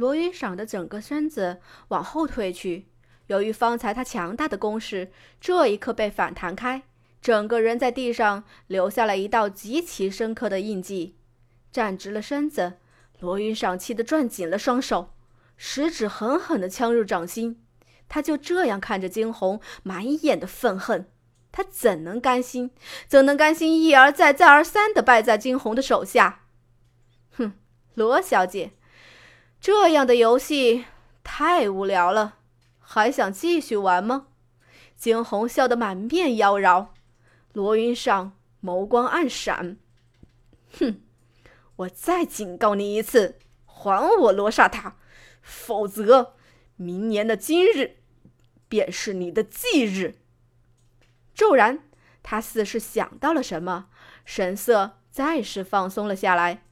罗云赏的整个身子往后退去，由于方才他强大的攻势，这一刻被反弹开，整个人在地上留下了一道极其深刻的印记。站直了身子，罗云赏气得攥紧了双手，食指狠狠地呛入掌心。他就这样看着惊鸿，满眼的愤恨。他怎能甘心？怎能甘心一而再、再而三地败在惊鸿的手下？哼，罗小姐，这样的游戏太无聊了，还想继续玩吗？惊鸿笑得满面妖娆，罗云上眸光暗闪。哼，我再警告你一次，还我罗刹塔，否则明年的今日便是你的忌日。骤然，他似是想到了什么，神色再是放松了下来。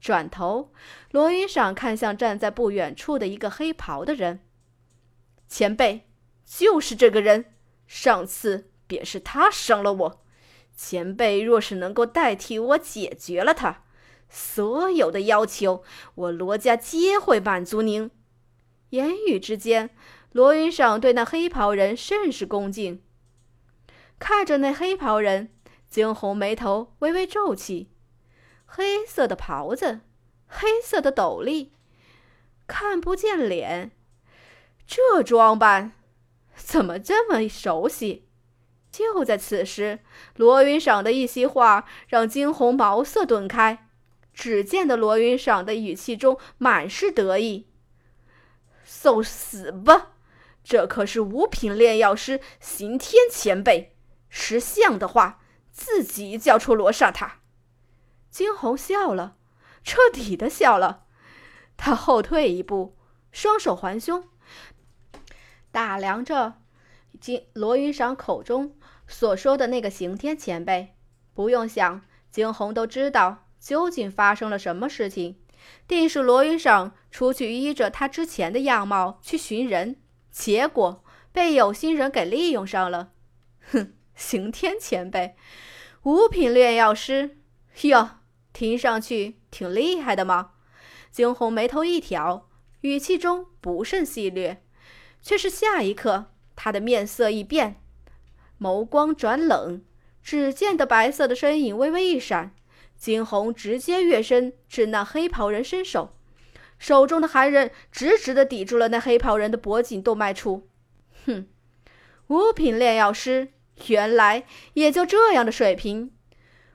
转头，罗云赏看向站在不远处的一个黑袍的人。前辈，就是这个人，上次便是他伤了我。前辈若是能够代替我解决了他，所有的要求我罗家皆会满足您。言语之间，罗云赏对那黑袍人甚是恭敬。看着那黑袍人，惊鸿眉头微微皱起。黑色的袍子，黑色的斗笠，看不见脸，这装扮怎么这么熟悉？就在此时，罗云赏的一席话让惊鸿茅塞顿开。只见的罗云赏的语气中满是得意：“受死吧！这可是五品炼药师刑天前辈，识相的话，自己叫出罗刹塔。”惊鸿笑了，彻底的笑了。他后退一步，双手环胸，打量着罗云赏口中所说的那个刑天前辈。不用想，惊鸿都知道究竟发生了什么事情，定是罗云赏出去依着他之前的样貌去寻人，结果被有心人给利用上了。哼，刑天前辈，五品炼药师哟，听上去挺厉害的嘛。惊鸿眉头一挑，语气中不甚细略，却是下一刻他的面色一变，眸光转冷，只见的白色的身影微微一闪，惊鸿直接跃身至那黑袍人伸手，手中的寒刃直直地抵住了那黑袍人的脖颈动脉处。哼，五品炼药师原来也就这样的水平，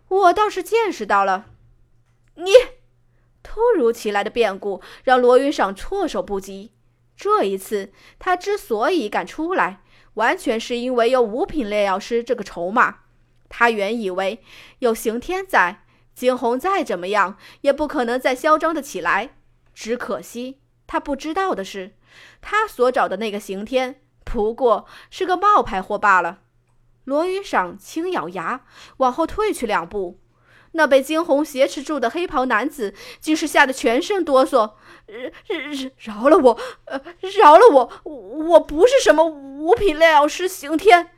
我倒是见识到了。你突如其来的变故让罗云赏措手不及。这一次他之所以敢出来，完全是因为有五品炼药师这个筹码。他原以为有刑天在，惊鸿再怎么样也不可能再嚣张的起来。只可惜他不知道的是，他所找的那个刑天不过是个冒牌货罢了。罗云赏轻咬牙，往后退去两步。那被惊鸿挟持住的黑袍男子竟是吓得全身哆嗦。饶了我，饶了我，我不是什么五品炼药师刑天。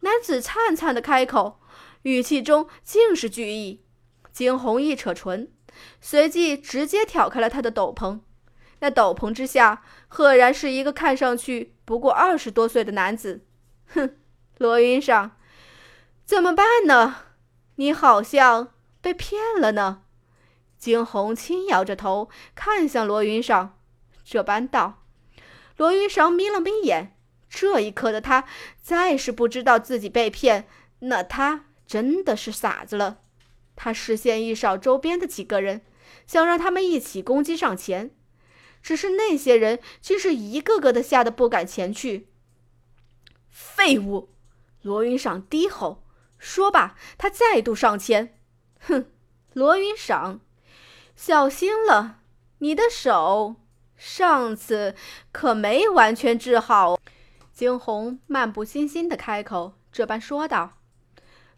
男子颤颤地开口，语气中竟是惧意。惊鸿一扯唇，随即直接挑开了他的斗篷。那斗篷之下，赫然是一个看上去不过20多岁的男子。哼，罗云上，怎么办呢？你好像被骗了呢。惊鸿轻摇着头，看向罗云上，这般道。罗云上眯了眯眼，这一刻的他再是不知道自己被骗，那他真的是傻子了。他视线一扫周边的几个人，想让他们一起攻击上前，只是那些人竟是一个个的吓得不敢前去。废物！罗云赏低吼，说罢，他再度上前。哼，罗云赏，小心了，你的手，上次可没完全治好。惊鸿漫不经心地开口，这般说道。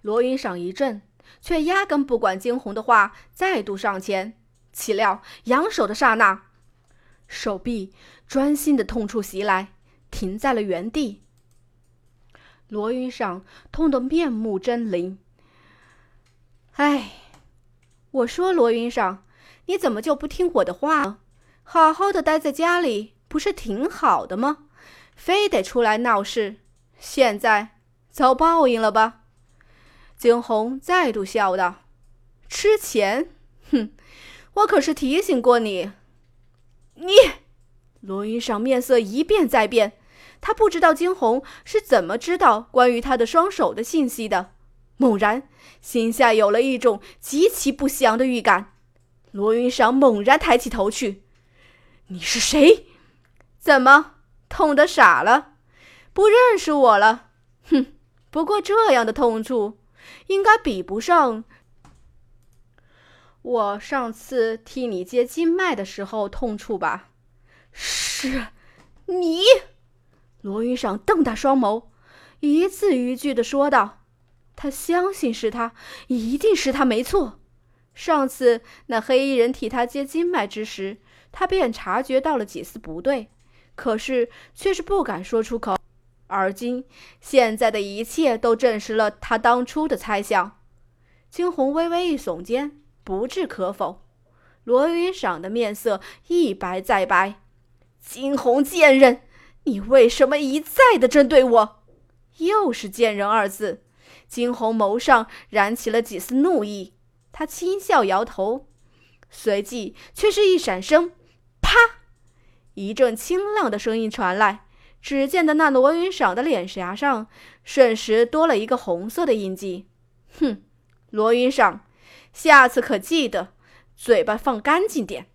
罗云赏一震，却压根不管惊鸿的话，再度上前。岂料扬手的刹那，手臂专心的痛处袭来，停在了原地。罗云上痛得面目狰狞。哎，我说罗云上，你怎么就不听我的话呢？好好的待在家里不是挺好的吗？非得出来闹事，现在遭报应了吧？惊鸿再度笑道：“吃钱，哼，我可是提醒过你。”你，罗云裳面色一变再变，他不知道惊鸿是怎么知道关于他的双手的信息的。猛然，心下有了一种极其不祥的预感。罗云裳猛然抬起头去：“你是谁？怎么痛得傻了？不认识我了？哼！不过这样的痛处。”应该比不上我上次替你接金脉的时候痛处吧？是你？罗云裳瞪大双眸，一字一句地说道。他相信是他，一定是他没错。上次那黑衣人替他接金脉之时，他便察觉到了几丝不对，可是却是不敢说出口。而今现在的一切都证实了他当初的猜想。惊鸿微微一耸肩，不置可否。罗云裳的面色一白再白。惊鸿贱人，你为什么一再的针对我？又是贱人二字。惊鸿眸上燃起了几丝怒意，他轻笑摇头，随即却是一闪身，啪！一阵清浪的声音传来。只见的那罗云裳的脸颊上瞬时多了一个红色的印记。哼，罗云裳，下次可记得嘴巴放干净点。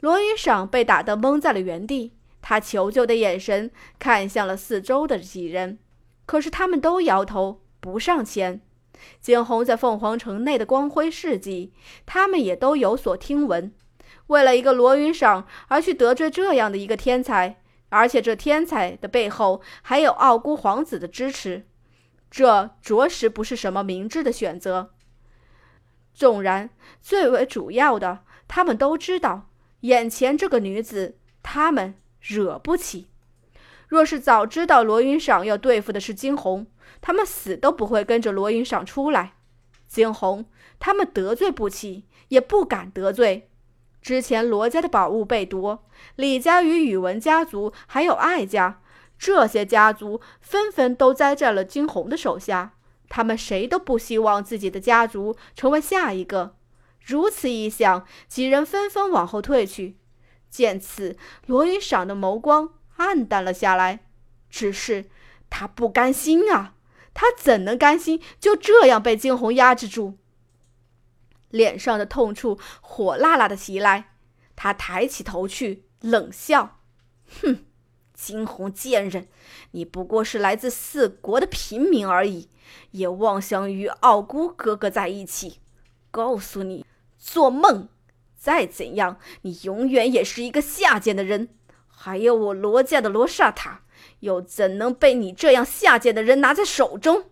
罗云裳被打得懵在了原地，他求救的眼神看向了四周的几人，可是他们都摇头不上前。惊鸿在凤凰城内的光辉事迹，他们也都有所听闻。为了一个罗云裳而去得罪这样的一个天才，而且这天才的背后还有傲孤皇子的支持，这着实不是什么明智的选择。纵然最为主要的，他们都知道眼前这个女子他们惹不起。若是早知道罗云裳要对付的是惊鸿，他们死都不会跟着罗云裳出来。惊鸿他们得罪不起，也不敢得罪。之前罗家的宝物被夺，李家与宇文家族还有艾家，这些家族纷纷都栽在了惊鸿的手下，他们谁都不希望自己的家族成为下一个。如此一想，几人纷纷往后退去。见此，罗云裳的眸光暗淡了下来，只是他不甘心啊，他怎能甘心就这样被惊鸿压制住？脸上的痛处火辣辣的袭来，他抬起头去冷笑：哼，惊鸿贱人，你不过是来自四国的平民而已，也妄想与傲孤哥哥在一起。告诉你，做梦！再怎样，你永远也是一个下贱的人。还有我罗家的罗刹塔，又怎能被你这样下贱的人拿在手中？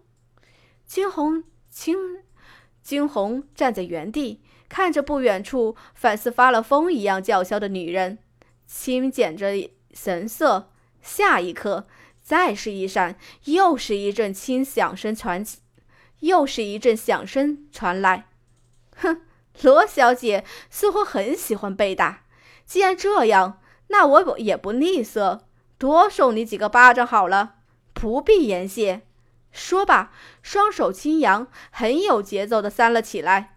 惊鸿站在原地，看着不远处反似发了疯一样叫嚣的女人，轻减着神色。下一刻，再是一闪，又是一阵响声传来。哼，罗小姐似乎很喜欢被打，既然这样，那我也不吝啬，多送你几个巴掌好了，不必言谢。说罢，双手轻扬，很有节奏地扇了起来。